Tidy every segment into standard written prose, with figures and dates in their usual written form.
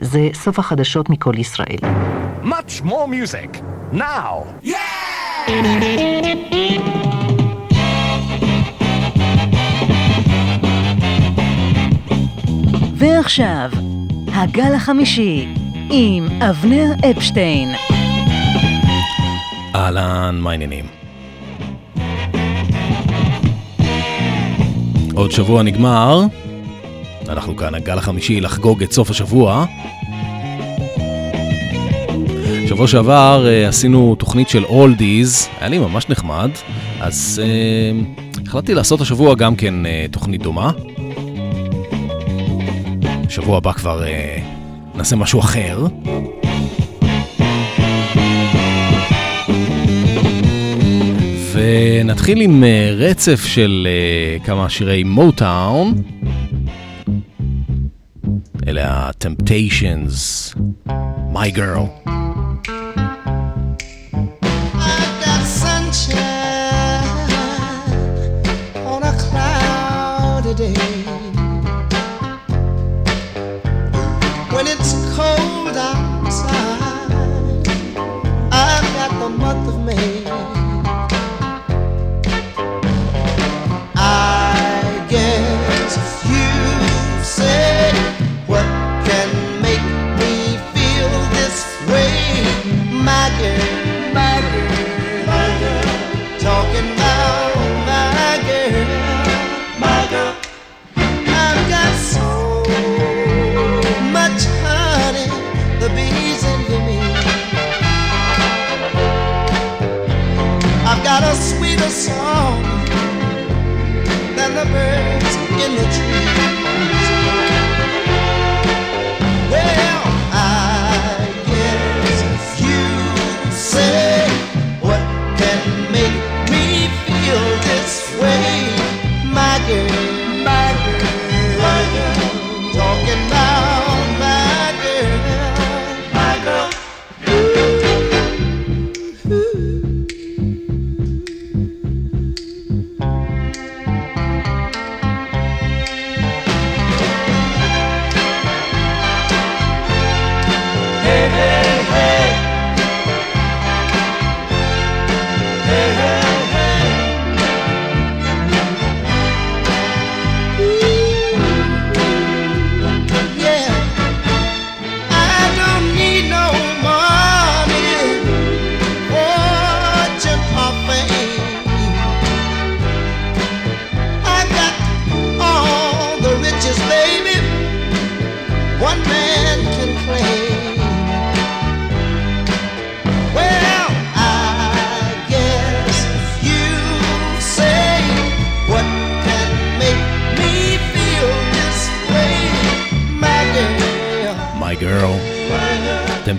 זה סוף החדשות מכל ישראל. Much more music now. Yeah! ועכשיו, הגל החמישי, עם אבנר אפשטיין. אהלן, מה העניינים? עוד שבוע נגמר. אנחנו כאן, הגל החמישי, לחגוג את סוף השבוע. שבוע שעבר עשינו תוכנית של אולדיז, היה לי ממש נחמד, אז החלטתי לעשות השבוע גם כן תוכנית דומה. שבוע הבא כבר נעשה משהו אחר. ונתחיל עם רצף של כמה שירי מוטאון. אלה ה-Temptations, My Girl. I've got sunshine on a cloudy day.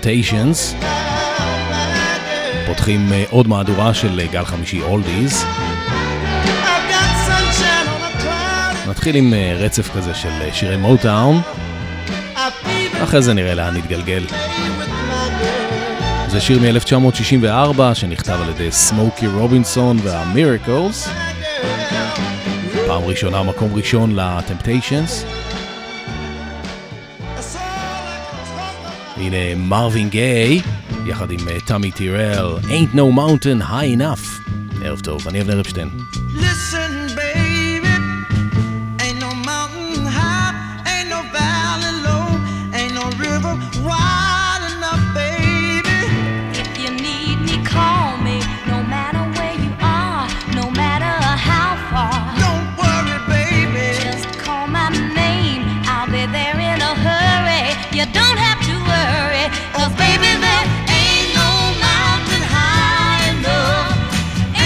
Temptations. פותחים עוד מהדורה של גל חמישי אולדיז. נתחיל עם רצף כזה של שירי מוטאון, אחרי זה נראה לאן נתגלגל. זה שיר מ-1964 שנכתב על ידי סמוקי רובינסון וה-Miracles. פעם ראשונה מקום ראשון ל-Temptations. הנה מרווין גיי, יחד עם טאמי טירל, Ain't No Mountain High Enough. ערב טוב, אני אבנר אפשטיין. Listen baby, ain't no mountain high, ain't no valley low, ain't no river wide enough baby. If you need me, call me, no matter where you are, no matter how far. Don't worry baby, just call my name, I'll be there in a hurry. You don't have to worry, 'cause baby there ain't no mountain high enough,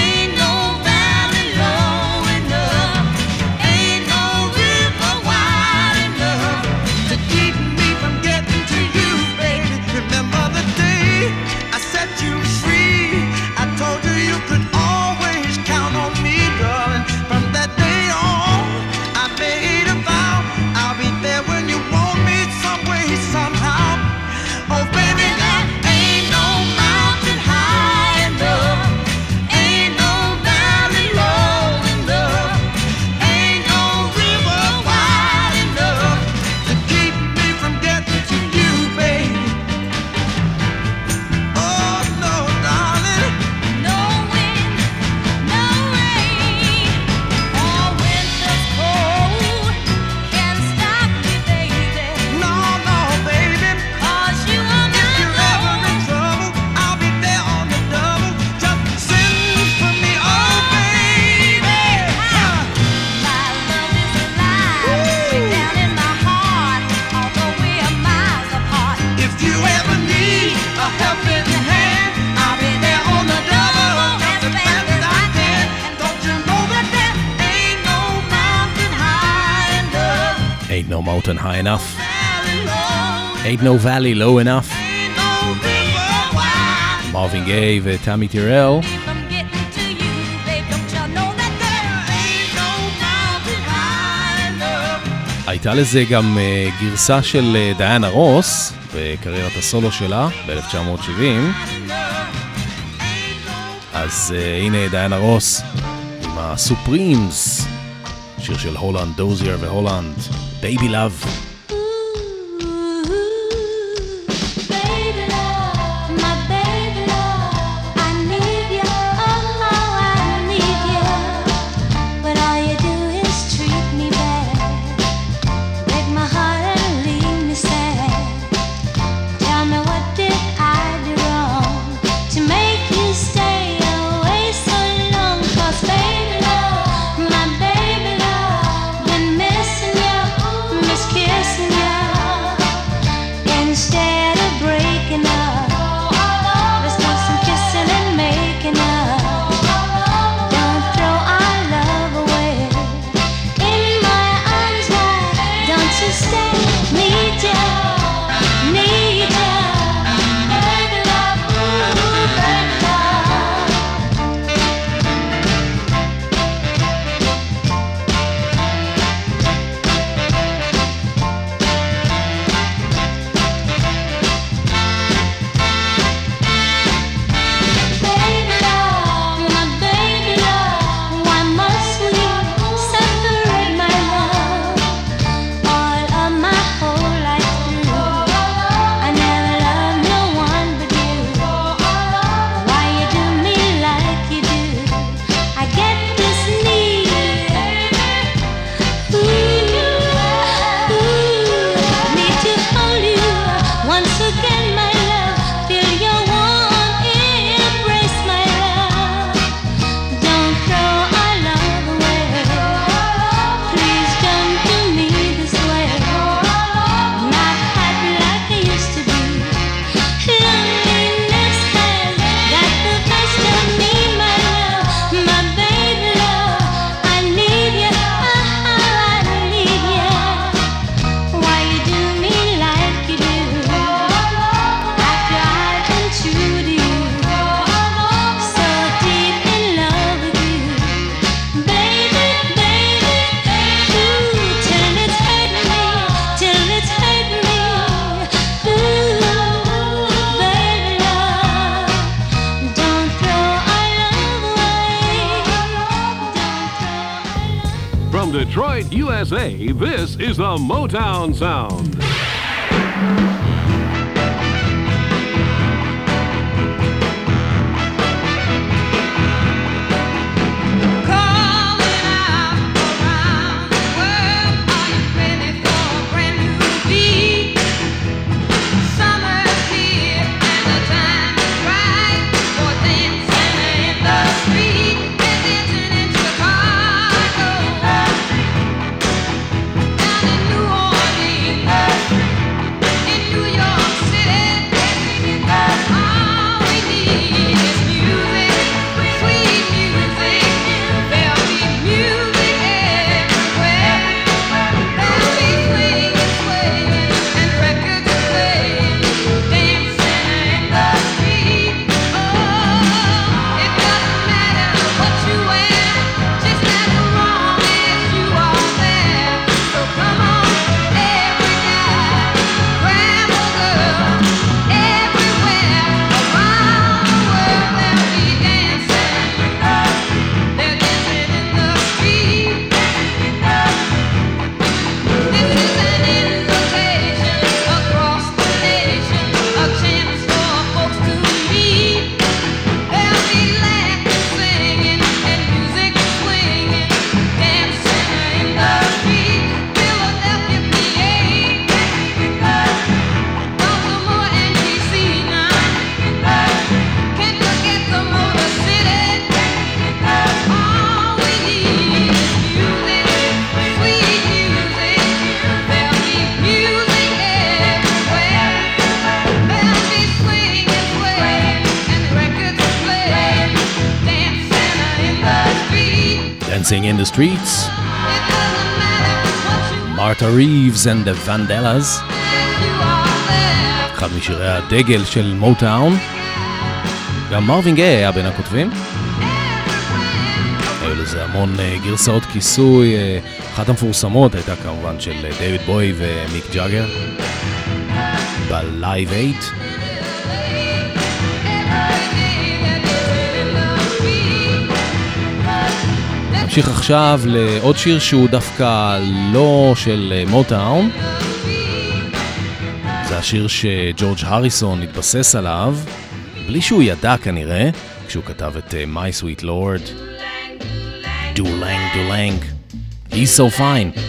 ain't no valley low. mountain high enough. Ain't no valley low enough. מרווין גיי וטאמי טירל. הייתה לזה גם גרסה של דיאנה רוס בקריירת הסולו שלה ב-1970. אז הנה דיאנה רוס עם הסופרימס, שיר של הולנד, דוזייר והולנד, בייבי לאב. USA, this is the Motown sound. Dancing in the Streets, ארתור ריבס and the Vandellas, אחד משירי הדגל של מוטאון. גם מרווין גיי היה בין הכותבים. היו לזה המון גרסאות כיסוי, אחת המפורסמות הייתה כמובן של דיוויד בוי ומיק ג'אגר בלייב 8. נמשיך עכשיו לעוד שיר שהוא דווקא לא של מוטאון. זה השיר שג'ורג' הריסון התבסס עליו, בלי שהוא ידע כנראה, כשהוא כתב את My Sweet Lord. דולנג דולנג, he's so fine.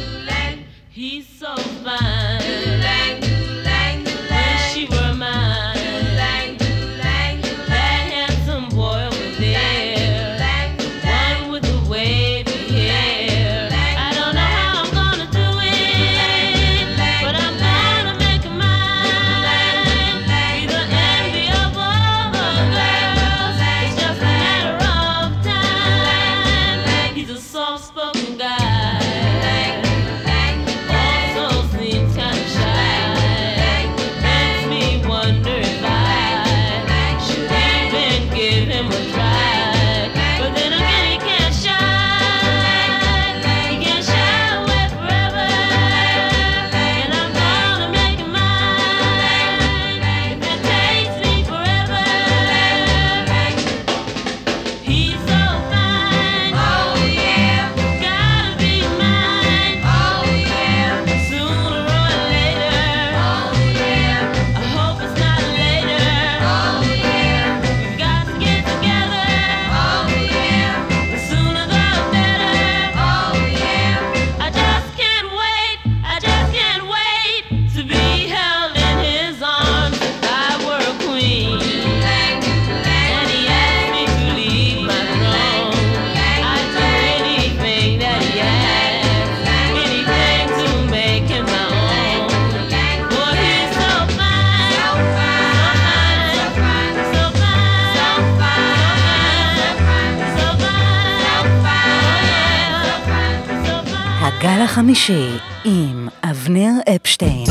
גל החמישי עם אבנר אפשטיין.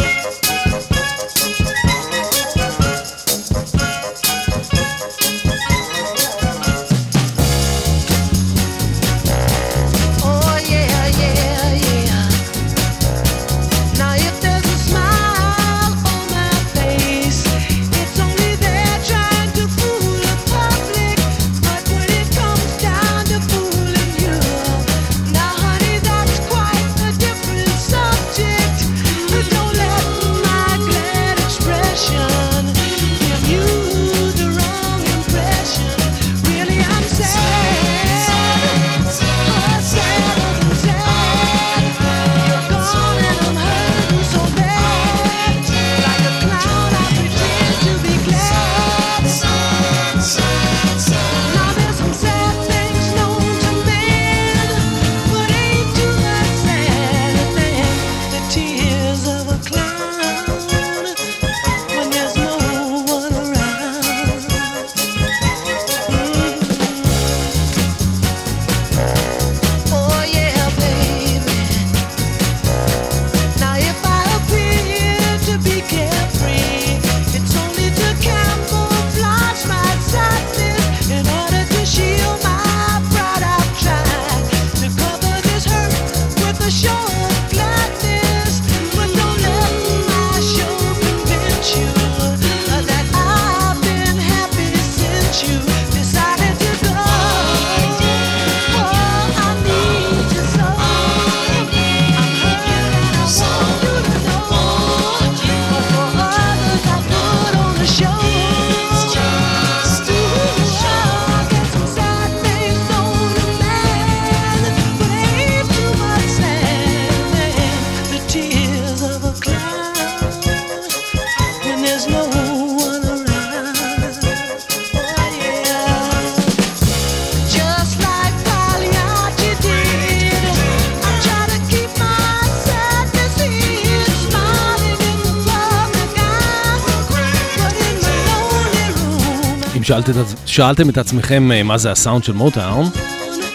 שאלתם את עצמכם מה זה הסאונד של מוטאון?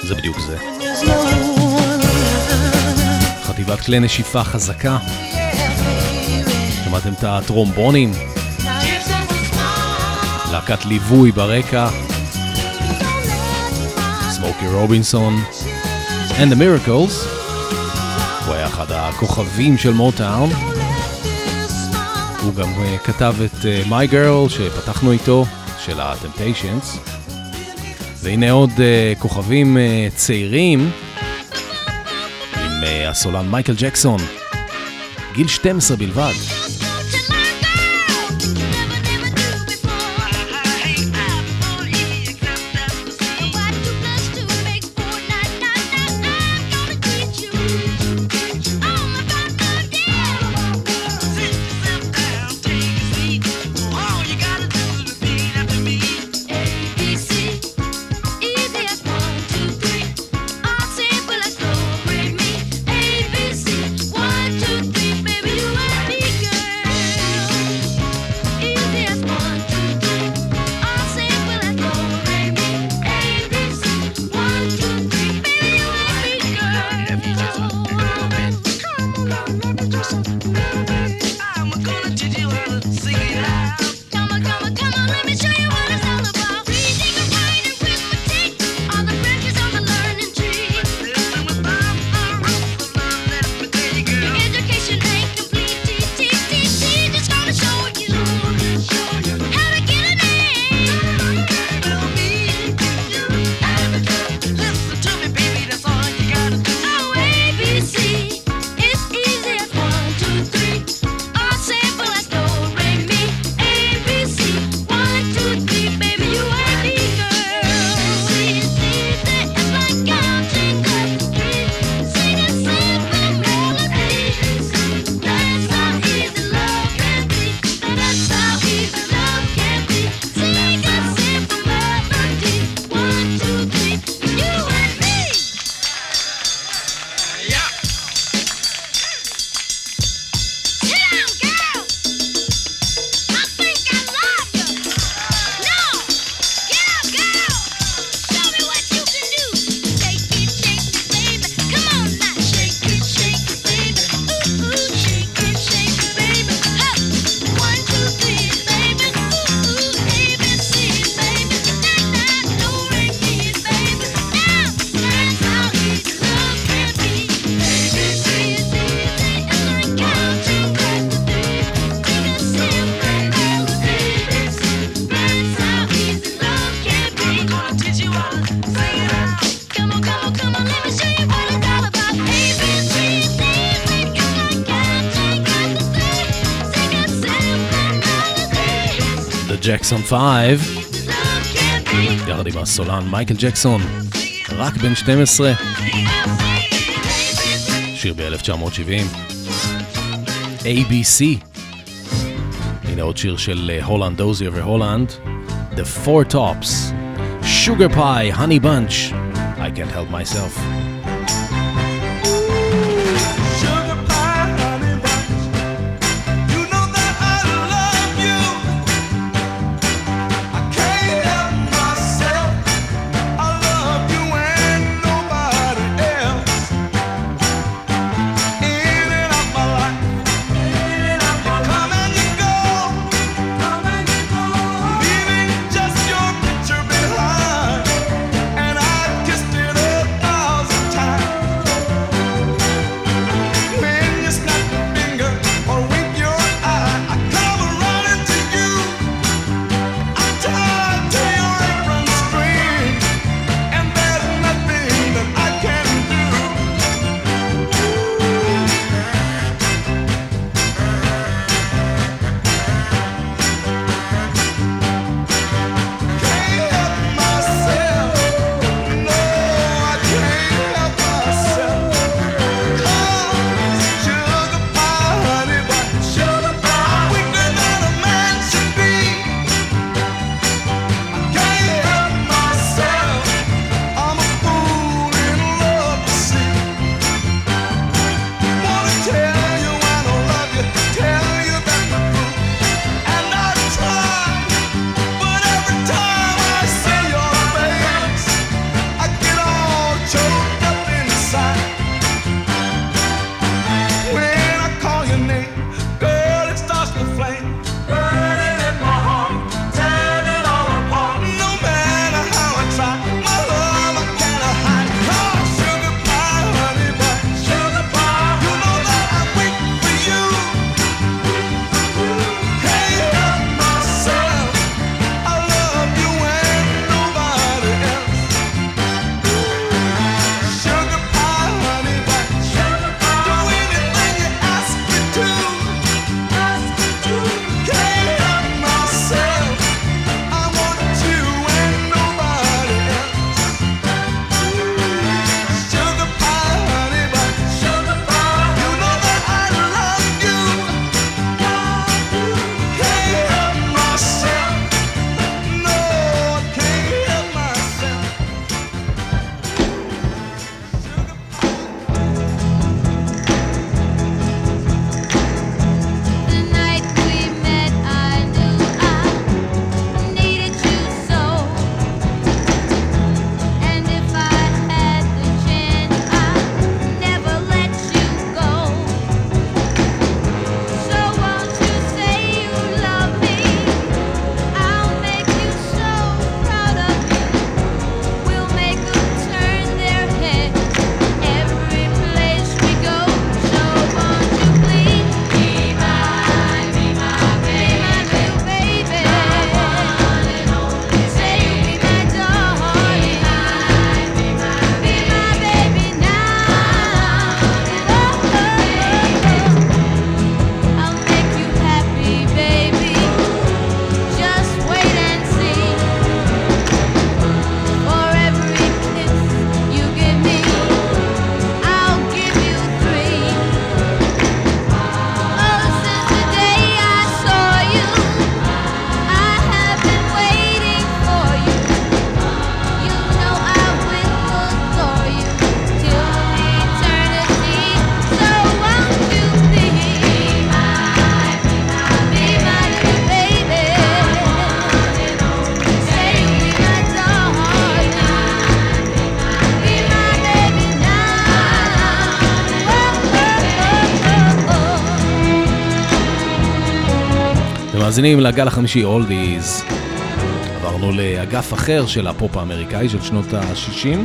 זה בדיוק זה. חטיבה בעד כלי נשיפה חזקה. שמעתם את הטרומבונים, להקת ליווי ברקע, סמוקי רובינסון and the Miracles. הוא היה אחד הכוכבים של מוטאון. הוא גם כתב את My Girl שפתחנו איתו, של ה-Temptations. והנה עוד כוכבים צעירים עם הסולן מייקל ג'קסון, גיל 12 בלבד. ג'קסון 5 יחד עם הסולן מייקל ג'קסון, רק בן 12, שיר ב-1970. ABC. הנה עוד שיר של הולנד-דוזייר-הולנד, The Four Tops, Sugar Pie, Honey Bunch, I Can't Help Myself. מאזינים לגל החמישי אולדיז. עברנו לאגף אחר של הפופ האמריקאי של שנות ה-60.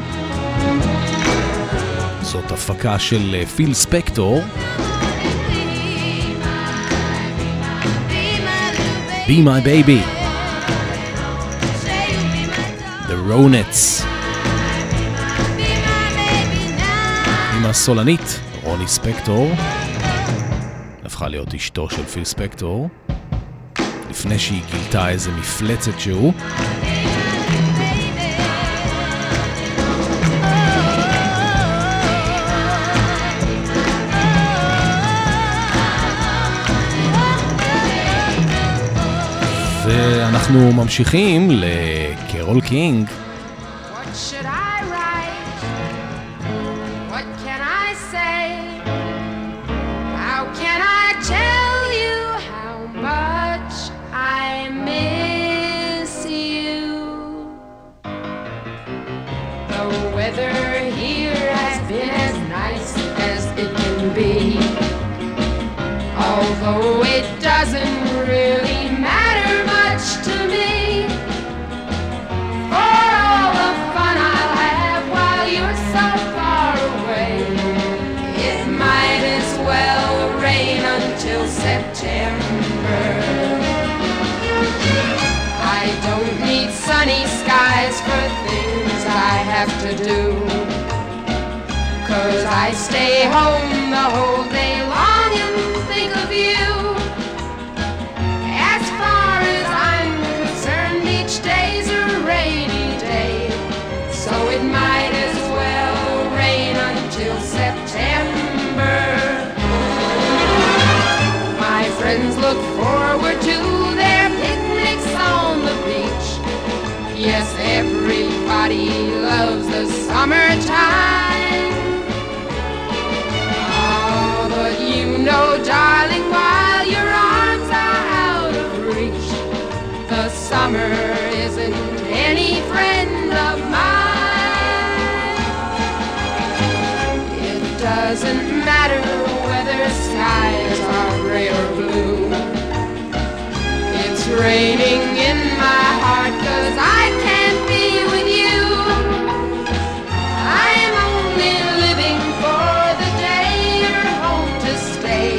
זאת הפקה של פיל ספקטור. Be My Baby. The Ronettes. עם הסולנית רוני ספקטור. הפכה להיות אשתו של פיל ספקטור. לפני שהיא גילתה איזה מפלצת שהוא. ואנחנו ממשיכים לקרול קינג. To do, 'cause I stay home the whole day long and think of you. As far as I'm concerned, each day's a rainy day, so it might as well rain until September. My friends look forward to their picnics on the beach. Yes, everybody loves the summertime. Oh, but you know, darling, while your arms are out of reach, the summer isn't any friend of mine. It doesn't matter whether skies are gray or blue. It's raining in my heart 'cause I can't be with you. I am only living for the day you're home to stay,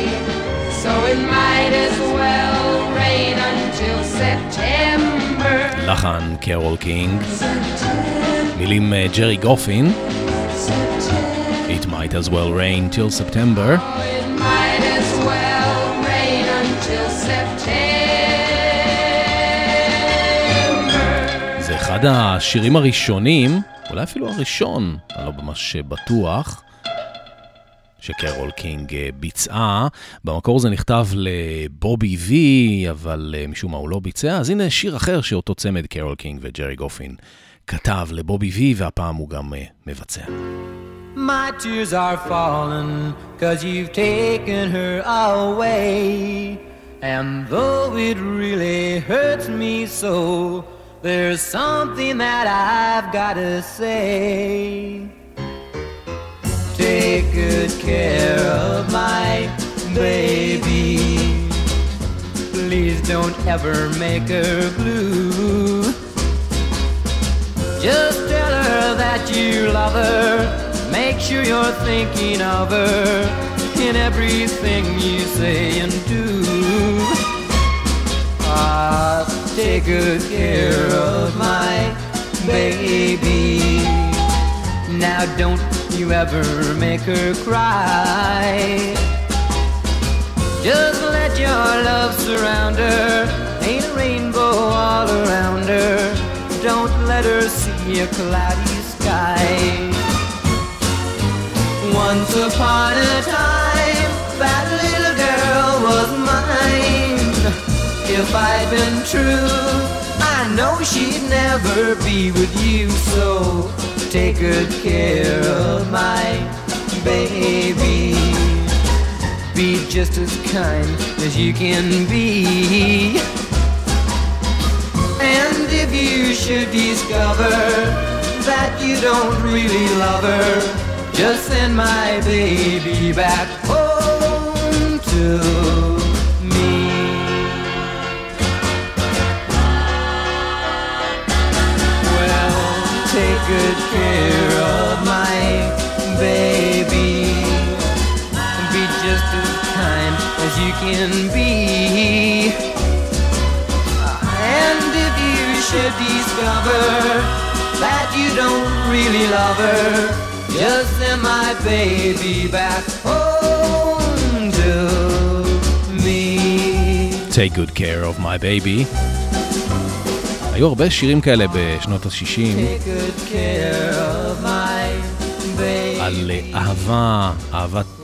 so it might as well rain until September. לחן קרול קינג, מילים ג'רי גופין. It might as well rain till September. Oh, it might as well rain until September. אחד השירים הראשונים, אולי אפילו הראשון, אני לא ממש בטוח, שקרול קינג ביצעה. במקור זה נכתב לבובי וי, אבל משום מה הוא לא ביצע. אז הנה שיר אחר שאותו צמד קרול קינג וג'רי גופין כתב לבובי וי, והפעם הוא גם מבצע. My tears are falling, 'cause you've taken her away, and though it really hurts me so, there's something that I've got to say. Take good care of my baby. Please don't ever make her blue. Just tell her that you love her. Make sure you're thinking of her in everything you say and do. Take good care of my baby. Now don't you ever make her cry. Just let your love surround her. Ain't a rainbow all around her. Don't let her see a cloudy sky. Once upon a time, that little girl was mine. If I'd been true, I know she'd never be with you. So take good care of my baby. Be just as kind as you can be. And if you should discover that you don't really love her, just send my baby back home to good care of my baby. Be just as kind as you can be. And if you should discover that you don't really love her, just send my baby back home to me. Take good care of my baby. היו הרבה שירים כאלה בשנות ה-60 על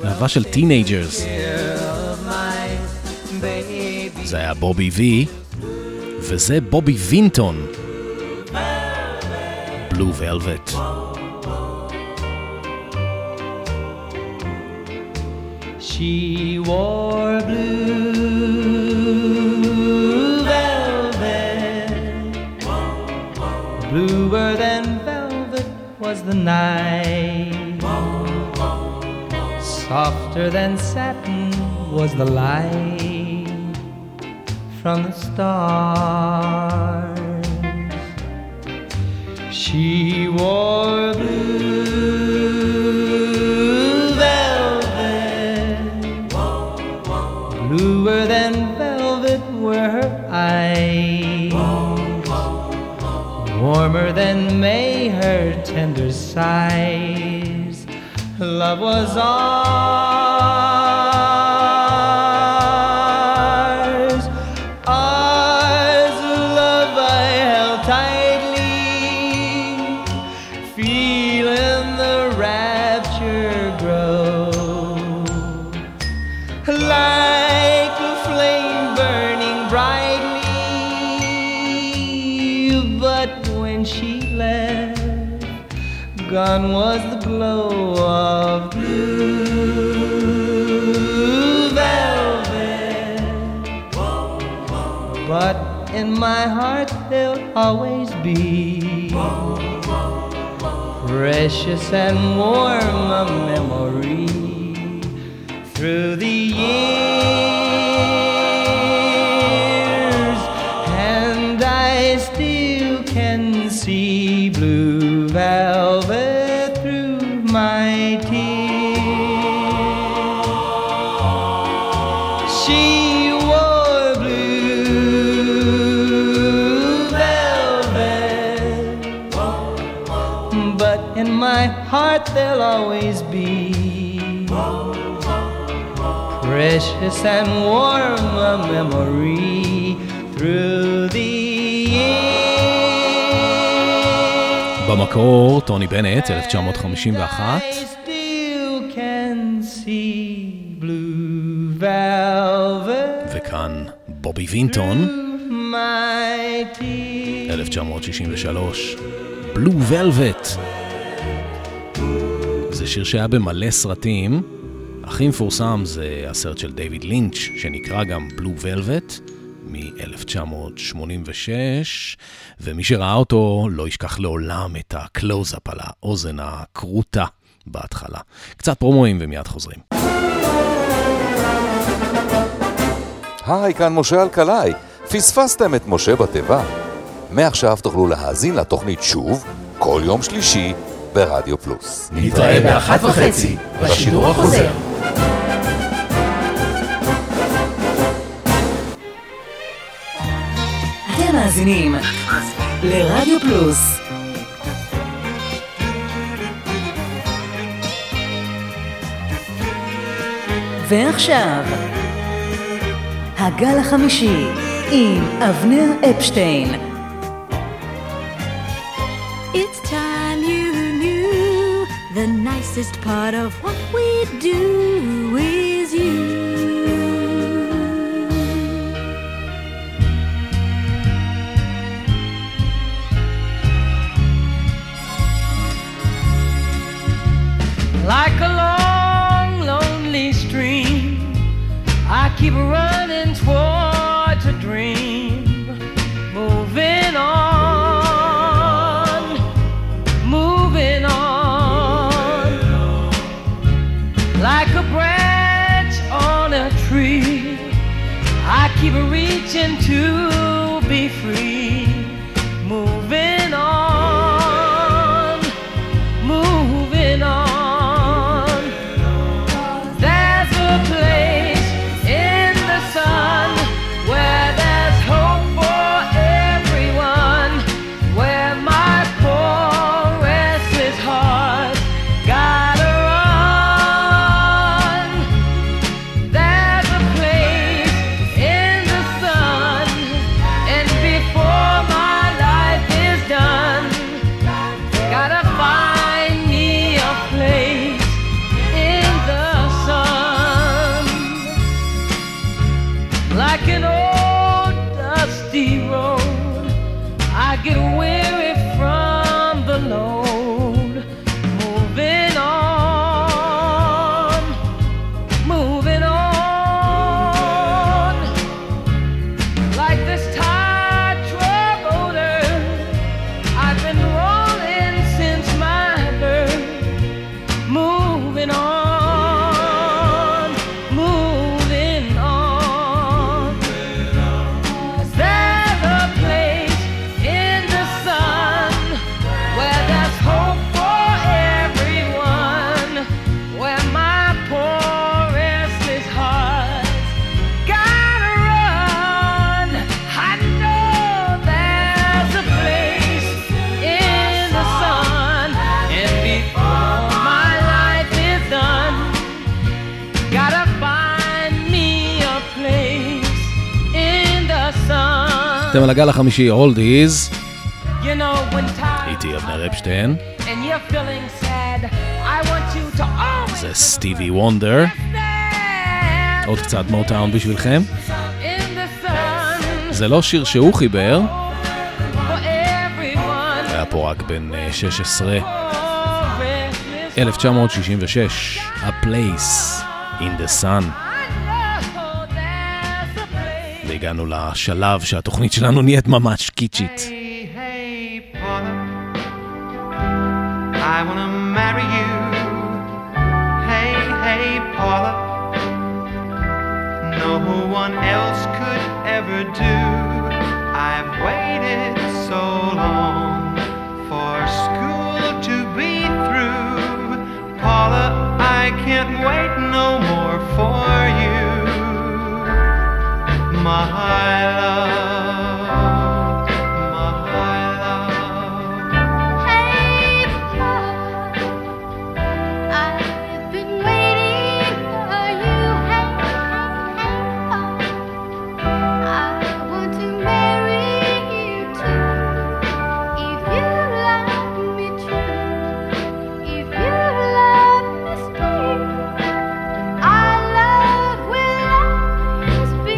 אהבה של טינאג'רס. זה היה בובי וי, וזה בובי וינטון, בלו ולווט. She wore blue velvet, bluer than velvet was the night, softer than satin was the light from the stars. She wore blue velvet, bluer than velvet were her eyes, warmer than May her tender sighs. Love was ours, ours, love I held tightly, feeling the rapture grow, like a flame burning brightly. But when she left, gone was the glow of blue velvet, but in my heart there'll always be precious and warm a memory through the years, and I still can see blue velvet. Heart there'll always be precious and warm a memory through the years. במקור טוני בנט, 1951. I still can see blue velvet. וכאן בובי וינטון, 1963, blue velvet. זה שיר שהיה במלא סרטים, הכי מפורסם זה הסרט של דיוויד לינץ' שנקרא גם בלו ולווט מ-1986, ומי שראה אותו לא ישכח לעולם את הקלוז-אפ על האוזן הקרוטה בהתחלה. קצת פרומואים ומיד חוזרים. היי, כאן משה אלקלעי. פספסתם את משה בתיבה? מעכשיו תוכלו להאזין לתוכנית שוב כל יום שלישי ברדיו פלוס. נתראה ב-1:30 בשידור החוזר. אתם מאזינים לרדיו פלוס. ועכשיו הגל החמישי עם אבנר אפשטיין. It's time you the nicest part of what we do is you. Like a long, lonely stream, I keep running towards a dream, moving on. Keep reaching to be free, moving on, אתם על הגל החמישי, All These, איתי אבנר אפשטיין, זה סטיבי וונדר, עוד קצת מוטאון בשבילכם. זה לא שיר שהוא חיבר, היה פה רק בן 16, 1966, A Place in the Sun. הגענו לשלב שהתוכנית שלנו נהיית ממש קיצ'ית. I want to marry you. Hey, hey, Paula. No one else could ever do. I've waited so long for school to be through. Paula, I can't wait no more for you. My love, my love. Hey, Paul, I've been waiting for you. Hey, hey, Paul, I want to marry you too. If you love me true, if you love me straight, our love will always be.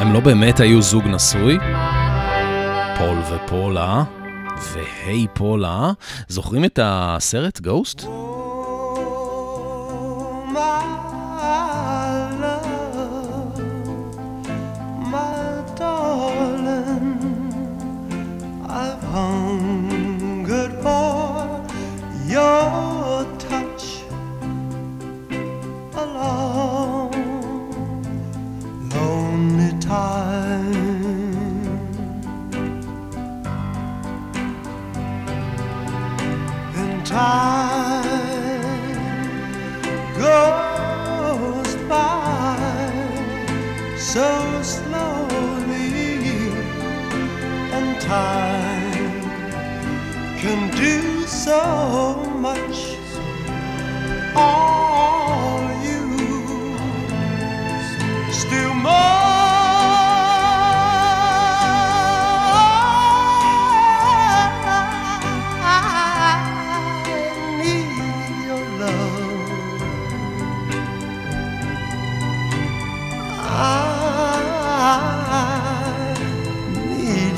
הם לא באמת היו זוג נשוי, פול ופולה, והי פולה. זוכרים את הסרט גוסט?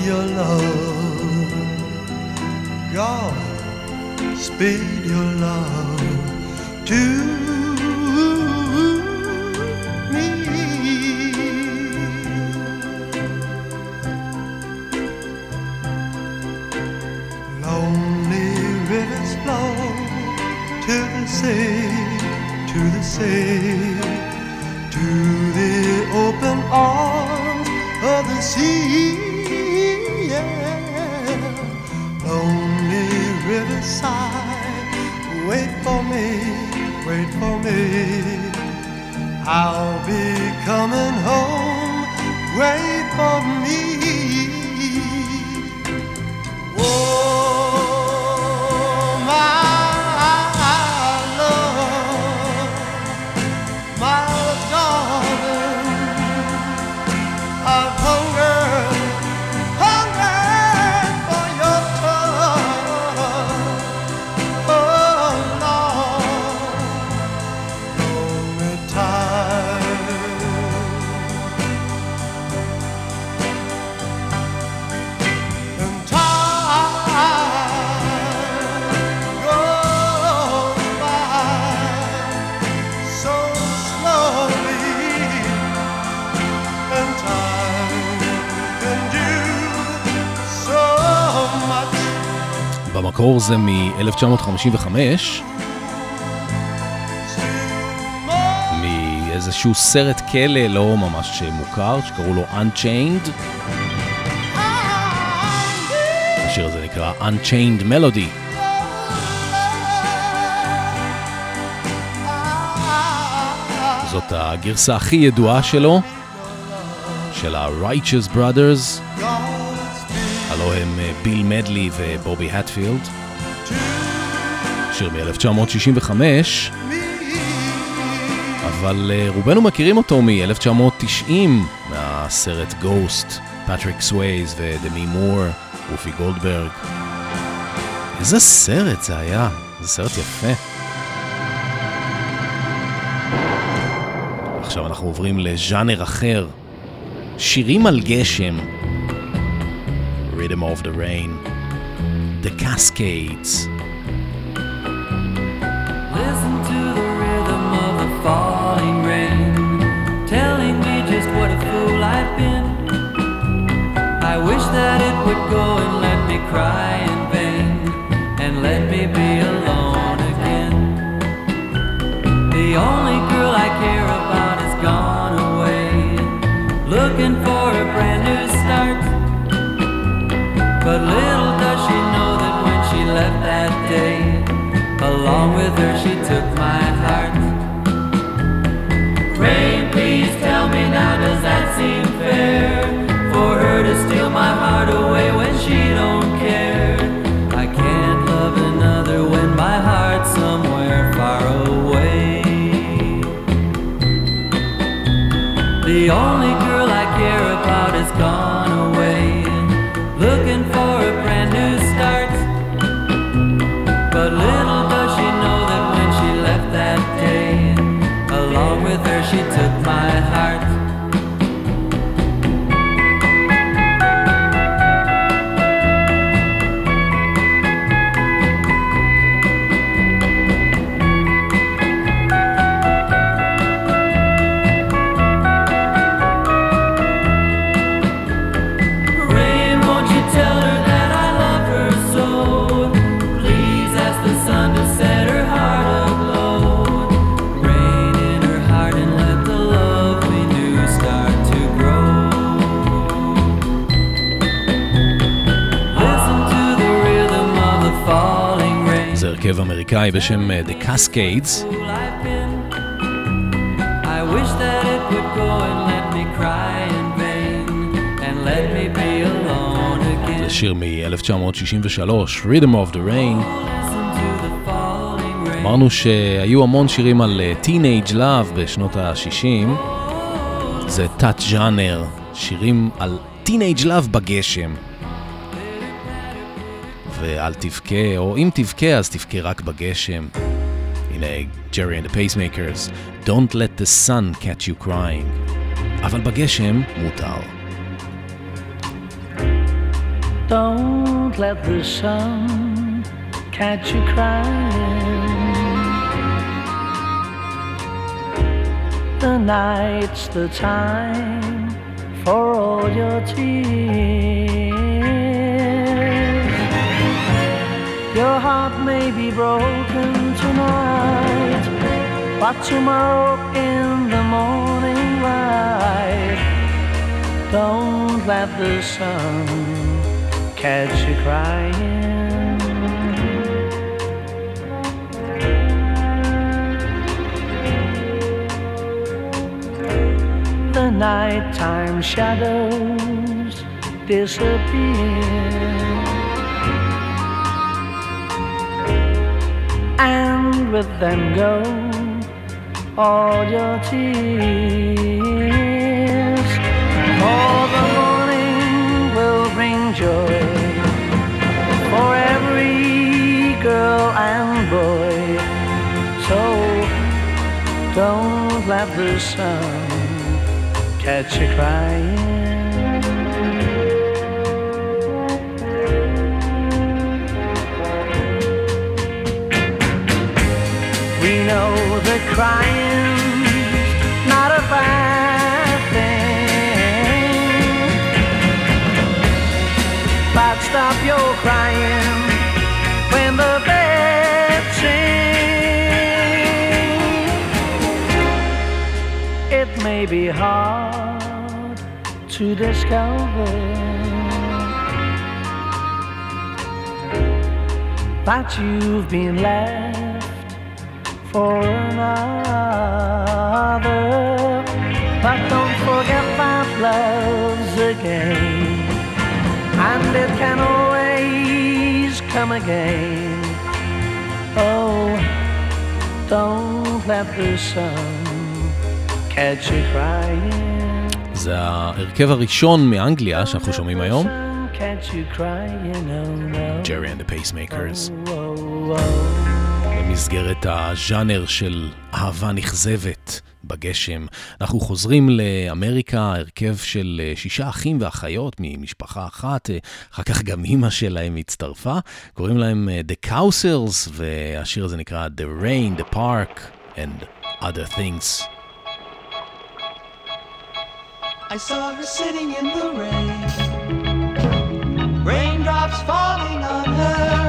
Your love, God, Spin your love to me. Lonely rivers flow to the sea, to the sea, to the open arms of the sea. Side. Wait for me, I'll be coming home, wait for me. Oh, my darling, I'm hungry. במקור זה מ-1955, מאיזשהו סרט כלא לא ממש מוכר, שקראו לו Unchained. השיר הזה נקרא Unchained Melody. זאת הגרסה הכי ידועה שלו, של ה-Righteous Brothers. הלו הם ביל מדלי ובובי הטפילד. שיר מ-1965, אבל רובנו מכירים אותו מ-1990, מהסרט גוסט, פטריק סווייז ודמי מור, וופי גולדברג. איזה סרט זה היה, זה סרט יפה. עכשיו אנחנו עוברים לז'אנר אחר, שירים על גשם. Rhythm of the Rain, The Cascades. Listen to the rhythm of the falling rain, telling me just what a fool I've been. I wish that it would go and let me cry in vain, and let me be alone again. The only girl I care about is gone away, looking for a brand new start. But little does she know that when she left that day, along with her she took my heart. Rain, please tell me now, does that seem fair? For her to steal my heart away when she don't care. I can't love another when my heart's somewhere far away. The only girl I care about is gone away, looking for a brand new start. But little does she know that when she left that day, along with her she took my heart. הרכב אמריקאי בשם The Cascades. זה שיר מ-1963, Rhythm of the Rain. אמרנו שהיו המון שירים על Teenage Love בשנות ה-60. זה תת-ג'אנר, שירים על Teenage Love בגשם. ואל תבכה, או אם תבכה אז תבכה רק בגשם. הנה ג'רי and the Pacemakers, Don't let the sun catch you crying. אבל בגשם מותר. Don't let the sun catch you crying. The night's the time for all your tears. Your heart may be broken tonight, but tomorrow in the morning light, don't let the sun catch you crying. The nighttime shadows disappear, and with them go all your tears. For the morning will bring joy for every girl and boy. So don't let the sun catch you crying. We know that crying's not a bad thing, but stop your crying when the bed sings. It may be hard to discover that you've been left for another, but don't forget that love's a game, and it can always come again. Oh, don't let the sun catch you crying. זה ההרכב הראשון מאנגליה שאנחנו שומעים היום, Gerry and the Pacemakers, במסגרת הז'אנר של אהבה נכזבת בגשם. אנחנו חוזרים לאמריקה, הרכב של 6 אחים ואחיות ממשפחה אחת, אחר כך גם אמא שלהם הצטרפה, קוראים להם The Cowsers, והשיר הזה נקרא The Rain, The Park and Other Things. I saw her sitting in the rain, raindrops falling on her.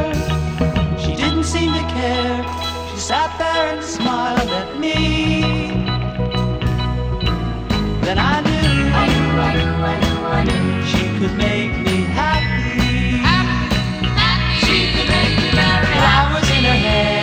She didn't seem to care. She sat there and smiled at me. Then I knew, I knew, she could make me happy. She could make me very happy. Flowers in her hair.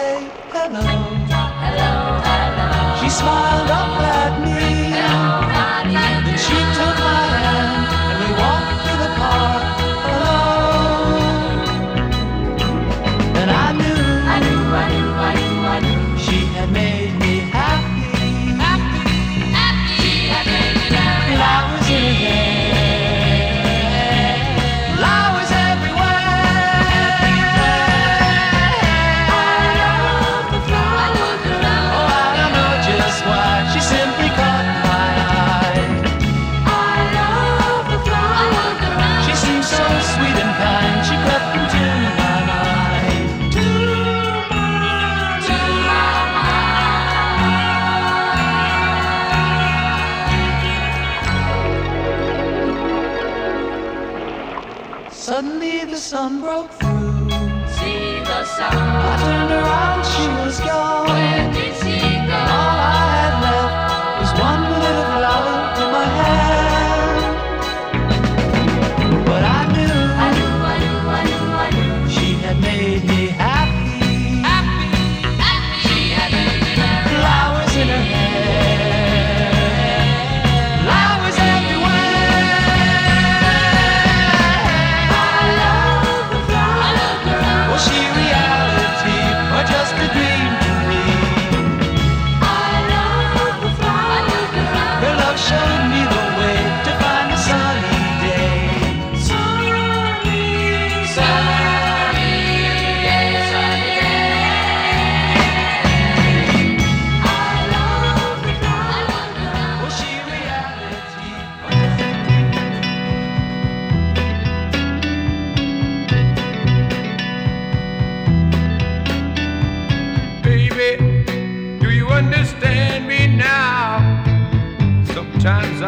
Say hello. Hello, hello. She smiled up at me. Then she took my hand and we walked through the park alone. Then I knew she had made me happy. Happy. She had made me happy. And I was in there. She simply caught my eye. I love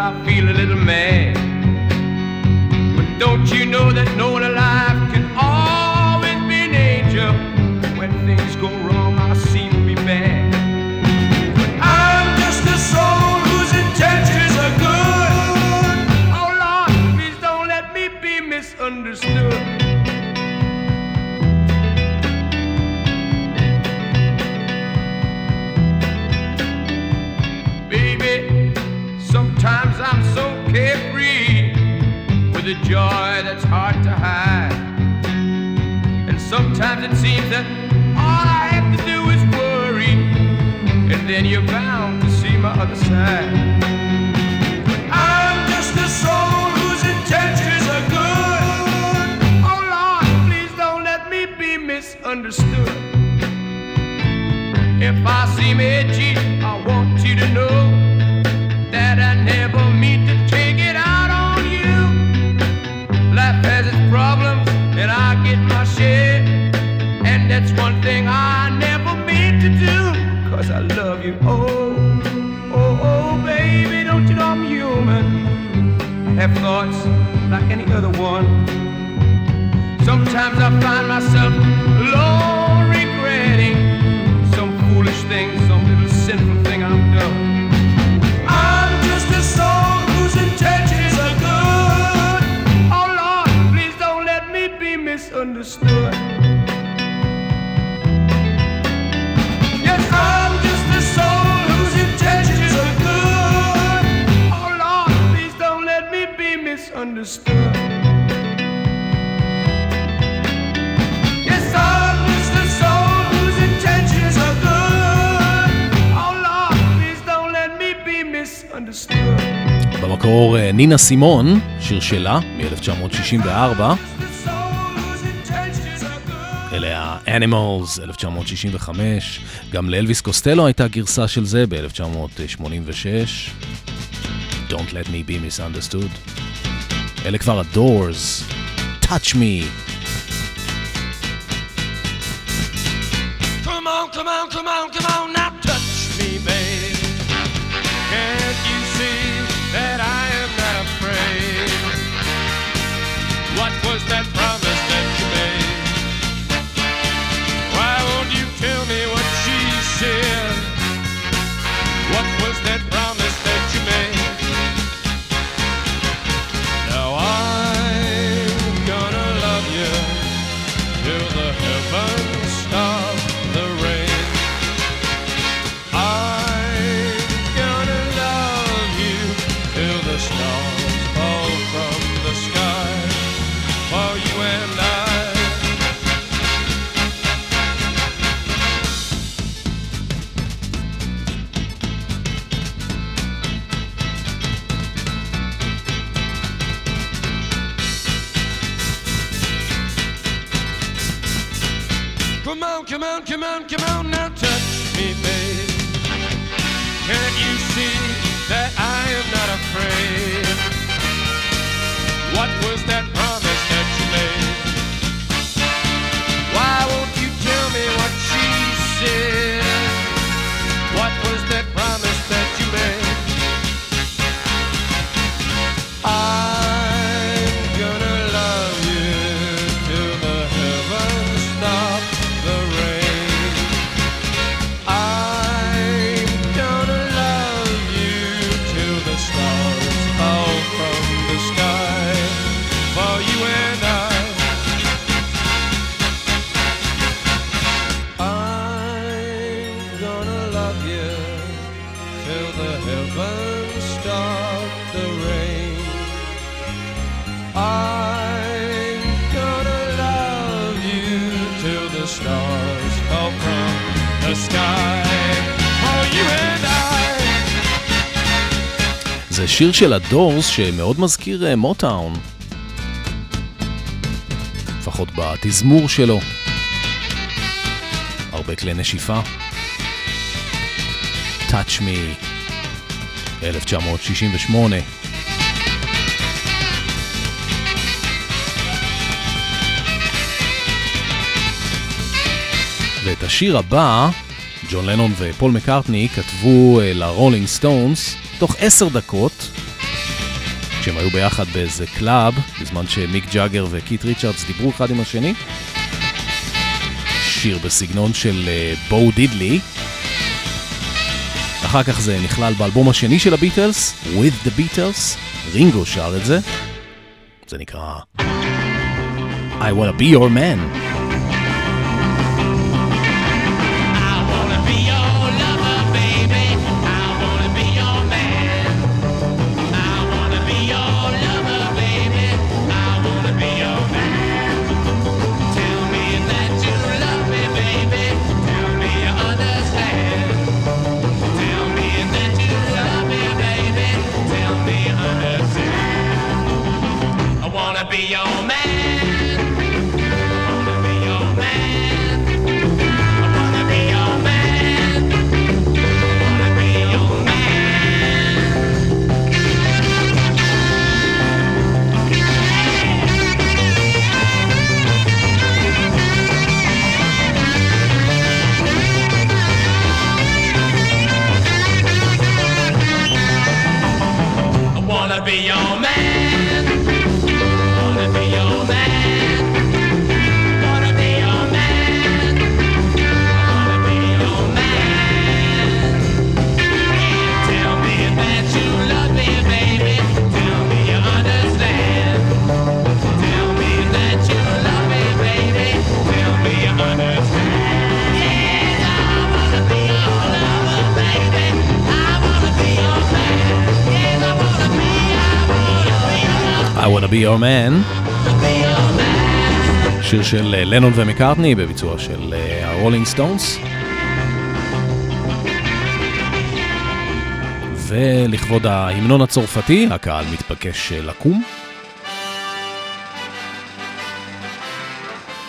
I feel a little mad. But don't you know that no one alive can always be an angel? When things go wrong, I seem to be bad. But I'm just a soul whose intentions are good. Oh Lord, please don't let me be misunderstood. Sometimes I'm so carefree with a joy that's hard to hide. And sometimes it seems that all I have to do is worry, and then you're bound to see my other side. But I'm just a soul whose intentions are good. Oh Lord, please don't let me be misunderstood. If I seem edgy, I want you to know that I never mean to take it out on you. Life has its problems, and I get my share. And that's one thing I never mean to do, 'cause I love you. Oh, oh, oh, baby, don't you know I'm human? I have thoughts like any other one. Sometimes I find myself alone, regretting some foolish thing, some little sinful thing I've done. Understood. Yes, I'm just a soul whose intentions are good. Oh Lord, please don't let me be misunderstood. Yes, I'm just a soul whose intentions are good. Oh Lord, please don't let me be misunderstood. במקור נינה סימון, שיר שלה מ-1964. אלה ה-Animals, 1965. גם לאלוויס קוסטלו הייתה גרסה של זה ב-1986. Don't let me be misunderstood. אלה כבר ה-Doors. Touch me. Come on, come on, come on, come on, now touch me, babe. Can't you see that I am not afraid? What was that promise that you made? Tell me what she said. What was that promise that you made? Now I'm gonna love you till the heavens stop the rain. I'm gonna love you till the stars fall from the sky. For you and I. Come on, come on, come on, come on, now touch me, babe. Can't you see that I am not afraid? What was that promise that you made? Why won't you tell me what she said? What was that promise that you made? I'm gonna love you till the heavens stop. זה שיר של הדורס שמאוד מזכיר מוטאון, לפחות בתזמור שלו, הרבה כלי נשיפה. Touch me, 1968. ואת השיר הבא ג'ון לנון ופול מקארטני כתבו לרולינג סטונס תוך 10 דקות כשהם היו ביחד באיזה קלאב, בזמן שמיק ג'אגר וקיט ריצ'רדס דיברו אחד עם השני. שיר בסגנון של בו דידלי. אחר כך זה נכלל באלבום השני של הביטלס, With the Beatles. רינגו שר את זה. זה נקרא I Wanna Be Your Man. Your Man, שיר של לנון ומקארטני בביצוע של הרולינג סטונס. ולכבוד ההמנון הצרפתי הקהל מתבקש לקום.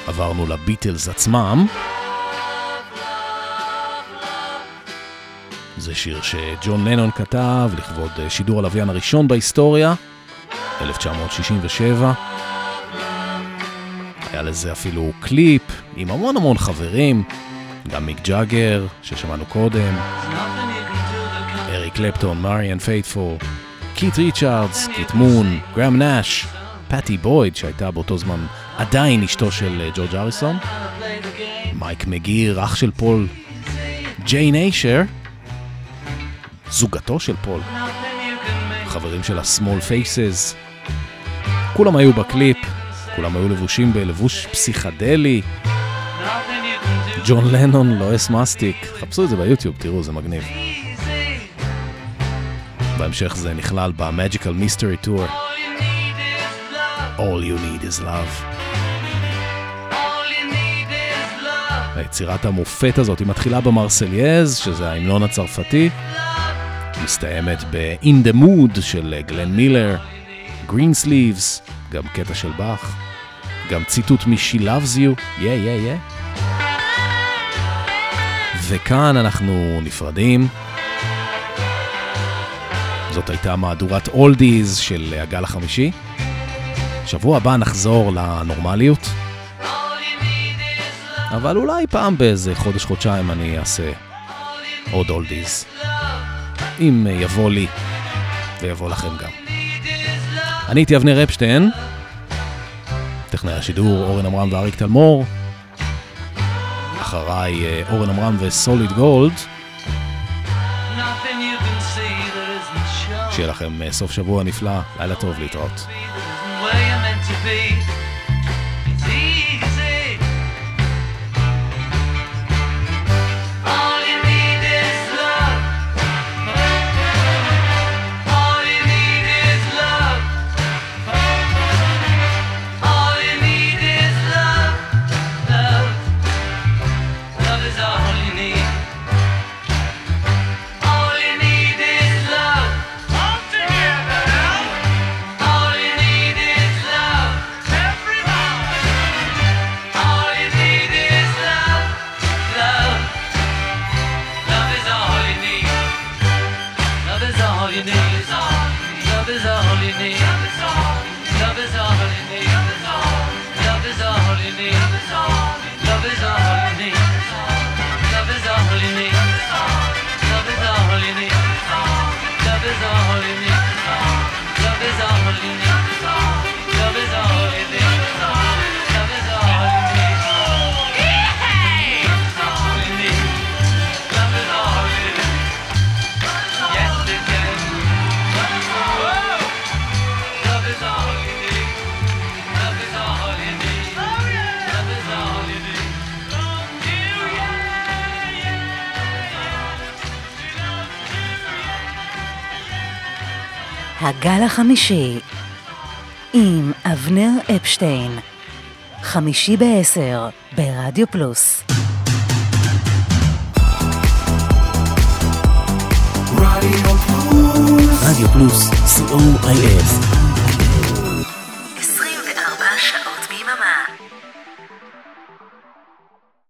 עברנו לביטלס עצמם. זה שיר שג'ון לנון כתב לכבוד שידור הלוויין הראשון בהיסטוריה 1967. היה לזה אפילו קליפ עם המון המון חברים, גם מיק ג'אגר ששמענו קודם, אריק קלפטון, מריאן פייתפול, קיט ריצ'רדס, קיט מון, גרם נאש, פאטי בויד שהייתה באותו זמן עדיין אשתו של ג'ורג' אריסון, מייק מגיר אח של פול, ג'יין איישר זוגתו של פול, חברים של ה-Small Faces. כולם היו בקליפ, כולם היו לבושים בלבוש פסיכדלי. ג'ון לנון לועס מסטיק. חפשו את זה ביוטיוב, תראו, זה מגניב. בהמשך זה נכלל ב-Magical Mystery Tour. All you need is love. היצירת המופת הזאת, היא מתחילה במרסלייז, שזה ההמנון הצרפתי. מסתיימת ב-In the Mood של גלן מילר, Green Sleeves, גם קטע של באך, גם ציטוט מ-She Loves You, yeah, yeah, yeah. וכאן אנחנו נפרדים. זאת הייתה מהדורת אולדיז של הגל החמישי. שבוע הבא נחזור לנורמליות. אבל אולי פעם באיזה חודש-חודשיים אני אעשה עוד אולדיז. אם יבוא לי ויבוא לכם גם. אני הייתי אבנר אפשטיין, טכנאי השידור אורן אמרם ואריק תלמור, אחריי אורן אמרם וסוליד גולד. שיהיה לכם סוף שבוע נפלא, לילה טוב, להתראות. Love is all you need. Love is all you need. הגל החמישי עם אבנר אפשטיין, 5:10 ברדיו פלוס. רדיו פלוס, COIF